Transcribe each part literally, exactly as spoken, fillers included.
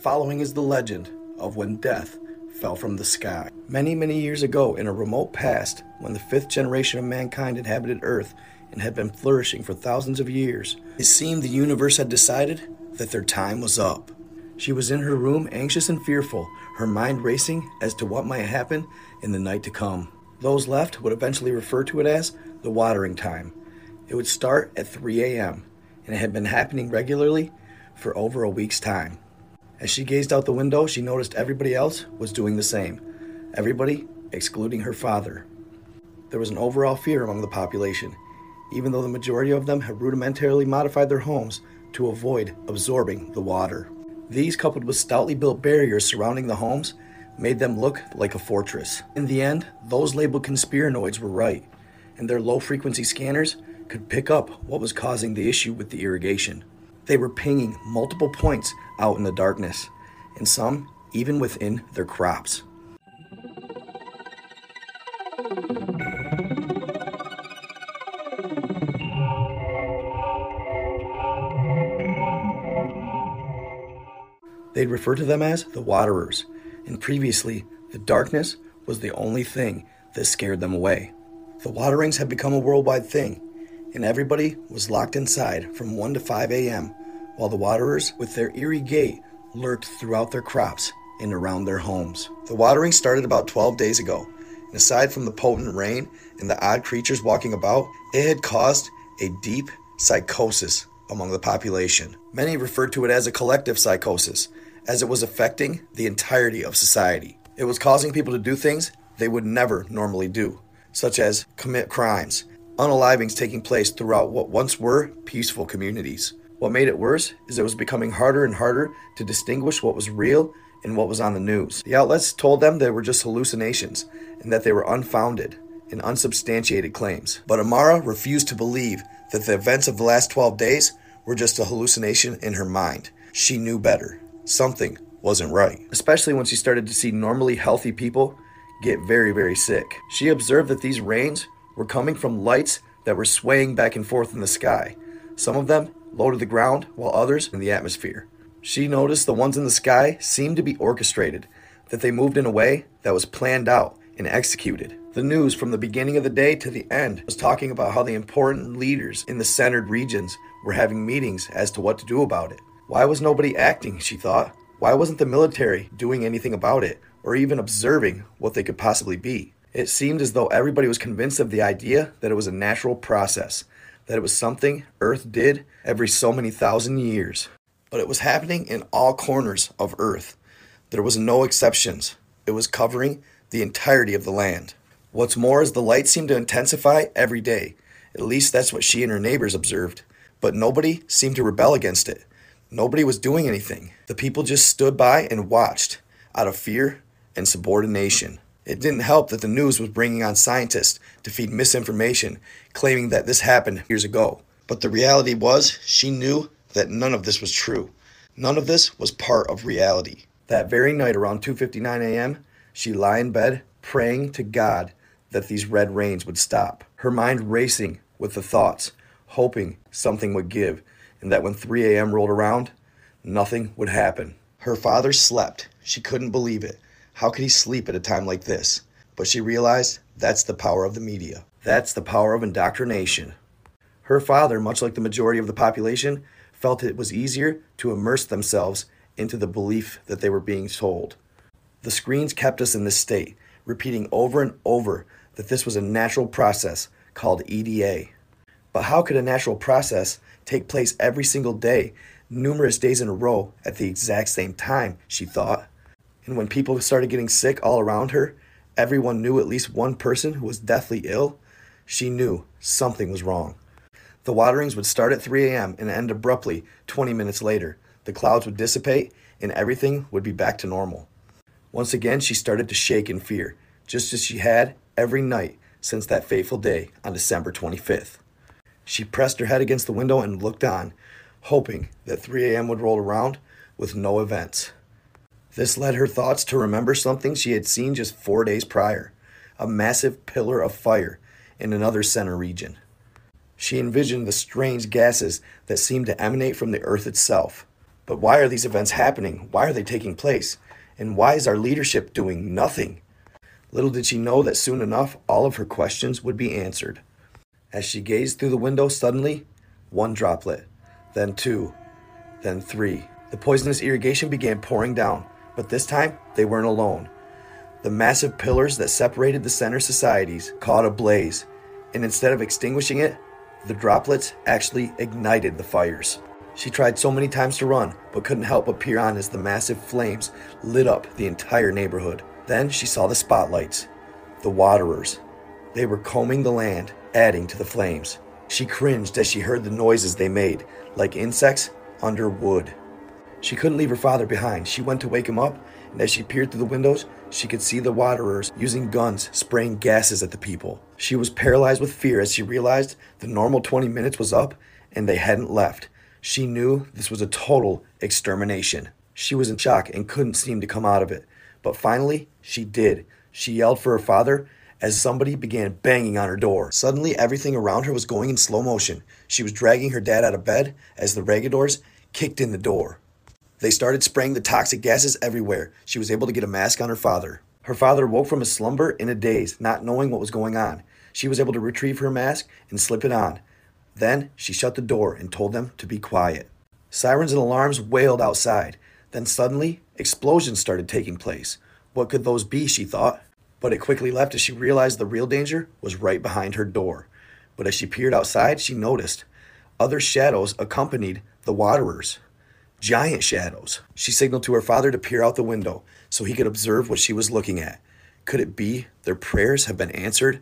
Following is the legend of when death fell from the sky. Many, many years ago, in a remote past, when the fifth generation of mankind inhabited Earth and had been flourishing for thousands of years, it seemed the universe had decided that their time was up. She was in her room, anxious and fearful, her mind racing as to what might happen in the night to come. Those left would eventually refer to it as the watering time. It would start at three a.m., and it had been happening regularly for over a week's time. As she gazed out the window, she noticed everybody else was doing the same. Everybody, excluding her father. There was an overall fear among the population, even though the majority of them had rudimentarily modified their homes to avoid absorbing the water. These, coupled with stoutly built barriers surrounding the homes, made them look like a fortress. In the end, those labeled conspiranoids were right, and their low-frequency scanners could pick up what was causing the issue with the irrigation. They were pinging multiple points out in the darkness, and some even within their crops. They'd refer to them as the waterers, and previously, the darkness was the only thing that scared them away. The waterings had become a worldwide thing, and everybody was locked inside from one to five a.m., while the waterers, with their eerie gait, lurked throughout their crops and around their homes. The watering started about twelve days ago, and aside from the potent rain and the odd creatures walking about, it had caused a deep psychosis among the population. Many referred to it as a collective psychosis, as it was affecting the entirety of society. It was causing people to do things they would never normally do, such as commit crimes, unalivings taking place throughout what once were peaceful communities. What made it worse is it was becoming harder and harder to distinguish what was real and what was on the news. The outlets told them they were just hallucinations and that they were unfounded and unsubstantiated claims. But Amara refused to believe that the events of the last twelve days were just a hallucination in her mind. She knew better. Something wasn't right, especially when she started to see normally healthy people get very, very sick. She observed that these rains were coming from lights that were swaying back and forth in the sky, some of them low to the ground, while others in the atmosphere. She noticed the ones in the sky seemed to be orchestrated, that they moved in a way that was planned out and executed. The news from the beginning of the day to the end was talking about how the important leaders in the centered regions were having meetings as to what to do about it. Why was nobody acting, she thought? Why wasn't the military doing anything about it, or even observing what they could possibly be? It seemed as though everybody was convinced of the idea that it was a natural process, that it was something Earth did every so many thousand years. But it was happening in all corners of Earth. There was no exceptions. It was covering the entirety of the land. What's more is the light seemed to intensify every day. At least that's what she and her neighbors observed. But nobody seemed to rebel against it. Nobody was doing anything. The people just stood by and watched out of fear and subordination. It didn't help that the news was bringing on scientists to feed misinformation, claiming that this happened years ago. But the reality was, she knew that none of this was true. None of this was part of reality. That very night around two fifty-nine a.m., she lay in bed praying to God that these red rains would stop. Her mind racing with the thoughts, hoping something would give, and that when three a.m. rolled around, nothing would happen. Her father slept. She couldn't believe it. How could he sleep at a time like this? But she realized that's the power of the media. That's the power of indoctrination. Her father, much like the majority of the population, felt it was easier to immerse themselves into the belief that they were being sold. The screens kept us in this state, repeating over and over that this was a natural process called E D A. But how could a natural process take place every single day, numerous days in a row, at the exact same time, she thought? And when people started getting sick all around her, everyone knew at least one person who was deathly ill. She knew something was wrong. The waterings would start at three a.m. and end abruptly twenty minutes later. The clouds would dissipate and everything would be back to normal. Once again, she started to shake in fear, just as she had every night since that fateful day on December twenty-fifth. She pressed her head against the window and looked on, hoping that three a.m. would roll around with no events. This led her thoughts to remember something she had seen just four days prior, a massive pillar of fire in another center region. She envisioned the strange gases that seemed to emanate from the earth itself. But why are these events happening? Why are they taking place? And why is our leadership doing nothing? Little did she know that soon enough, all of her questions would be answered. As she gazed through the window, suddenly, one droplet, then two, then three. The poisonous irrigation began pouring down, but this time, they weren't alone. The massive pillars that separated the center societies caught a blaze, and instead of extinguishing it, the droplets actually ignited the fires. She tried so many times to run, but couldn't help but peer on as the massive flames lit up the entire neighborhood. Then she saw the spotlights, the waterers. They were combing the land, adding to the flames. She cringed as she heard the noises they made, like insects under wood. She couldn't leave her father behind. She went to wake him up, and as she peered through the windows, she could see the waterers using guns, spraying gases at the people. She was paralyzed with fear as she realized the normal twenty minutes was up, and they hadn't left. She knew this was a total extermination. She was in shock and couldn't seem to come out of it. But finally, she did. She yelled for her father as somebody began banging on her door. Suddenly, everything around her was going in slow motion. She was dragging her dad out of bed as the regulators kicked in the door. They started spraying the toxic gases everywhere. She was able to get a mask on her father. Her father woke from his slumber in a daze, not knowing what was going on. She was able to retrieve her mask and slip it on. Then she shut the door and told them to be quiet. Sirens and alarms wailed outside. Then suddenly, explosions started taking place. What could those be, she thought? But it quickly left as she realized the real danger was right behind her door. But as she peered outside, she noticed other shadows accompanied the waterers. Giant shadows. She signaled to her father to peer out the window so he could observe what she was looking at. Could it be their prayers have been answered?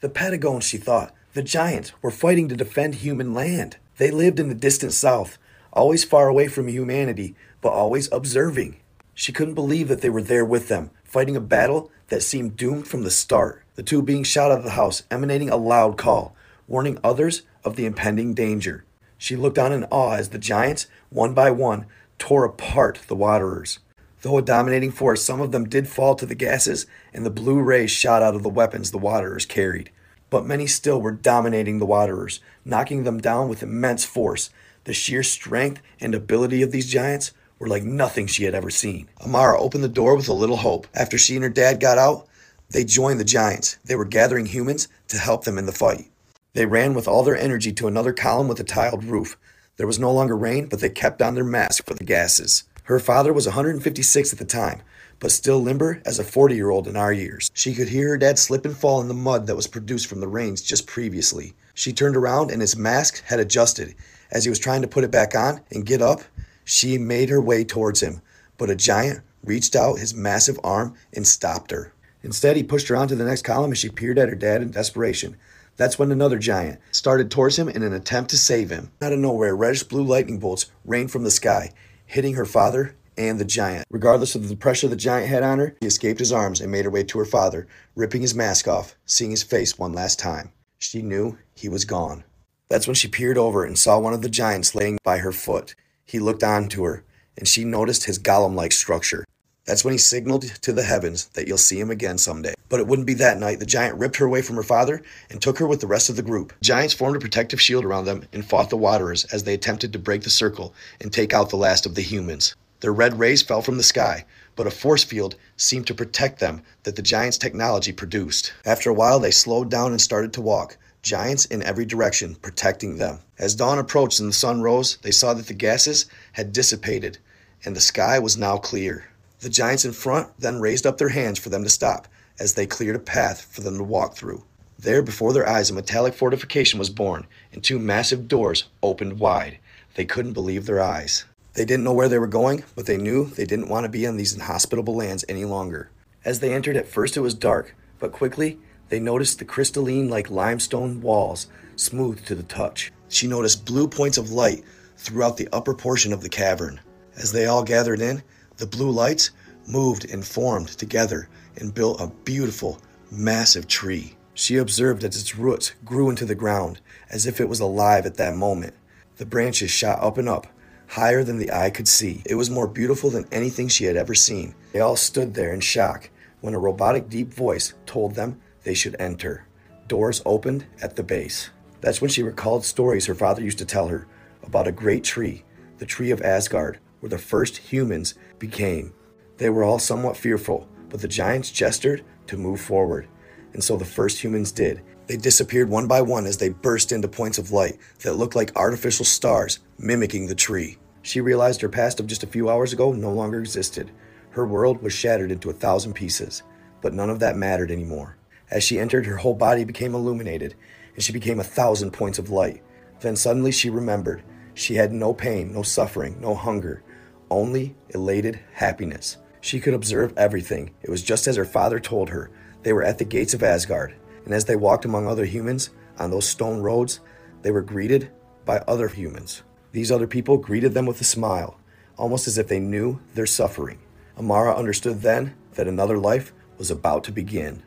The Patagones, she thought. The giants were fighting to defend human land. They lived in the distant south, always far away from humanity, but always observing. She couldn't believe that they were there with them, fighting a battle that seemed doomed from the start. The two beings shot out of the house, emanating a loud call, warning others of the impending danger. She looked on in awe as the giants, one by one, tore apart the waterers. Though a dominating force, some of them did fall to the gases, and the blue rays shot out of the weapons the waterers carried. But many still were dominating the waterers, knocking them down with immense force. The sheer strength and ability of these giants were like nothing she had ever seen. Amara opened the door with a little hope. After she and her dad got out, they joined the giants. They were gathering humans to help them in the fight. They ran with all their energy to another column with a tiled roof. There was no longer rain, but they kept on their masks for the gases. Her father was one hundred fifty-six at the time, but still limber as a forty-year-old in our years. She could hear her dad slip and fall in the mud that was produced from the rains just previously. She turned around and his mask had adjusted. As he was trying to put it back on and get up, she made her way towards him, but a giant reached out his massive arm and stopped her. Instead, he pushed her onto the next column as she peered at her dad in desperation. That's when another giant started towards him in an attempt to save him. Out of nowhere, reddish-blue lightning bolts rained from the sky, hitting her father and the giant. Regardless of the pressure the giant had on her, she escaped his arms and made her way to her father, ripping his mask off, seeing his face one last time. She knew he was gone. That's when she peered over and saw one of the giants laying by her foot. He looked on to her, and she noticed his golem-like structure. That's when he signaled to the heavens that you'll see him again someday. But it wouldn't be that night. The giant ripped her away from her father and took her with the rest of the group. The giants formed a protective shield around them and fought the waterers as they attempted to break the circle and take out the last of the humans. Their red rays fell from the sky, but a force field seemed to protect them that the giants' technology produced. After a while, they slowed down and started to walk, giants in every direction protecting them. As dawn approached and the sun rose, they saw that the gases had dissipated, and the sky was now clear. The giants in front then raised up their hands for them to stop, as they cleared a path for them to walk through. There before their eyes a metallic fortification was born, and two massive doors opened wide. They couldn't believe their eyes. They didn't know where they were going, but they knew they didn't want to be on these inhospitable lands any longer. As they entered, at first it was dark, but quickly they noticed the crystalline like limestone walls, smooth to the touch. She noticed blue points of light throughout the upper portion of the cavern. As they all gathered in, the blue lights moved and formed together and built a beautiful, massive tree. She observed as its roots grew into the ground, as if it was alive at that moment. The branches shot up and up, higher than the eye could see. It was more beautiful than anything she had ever seen. They all stood there in shock when a robotic deep voice told them they should enter. Doors opened at the base. That's when she recalled stories her father used to tell her about a great tree, the tree of Asgard, where the first humans became. They were all somewhat fearful, but the giants gestured to move forward, and so the first humans did. They disappeared one by one as they burst into points of light that looked like artificial stars mimicking the tree. She realized her past of just a few hours ago no longer existed. Her world was shattered into a thousand pieces, but none of that mattered anymore. As she entered, her whole body became illuminated, and she became a thousand points of light. Then suddenly she remembered. She had no pain, no suffering, no hunger, only elated happiness. She could observe everything. It was just as her father told her. They were at the gates of Asgard, and as they walked among other humans on those stone roads, they were greeted by other humans. These other people greeted them with a smile, almost as if they knew their suffering. Amara understood then that another life was about to begin.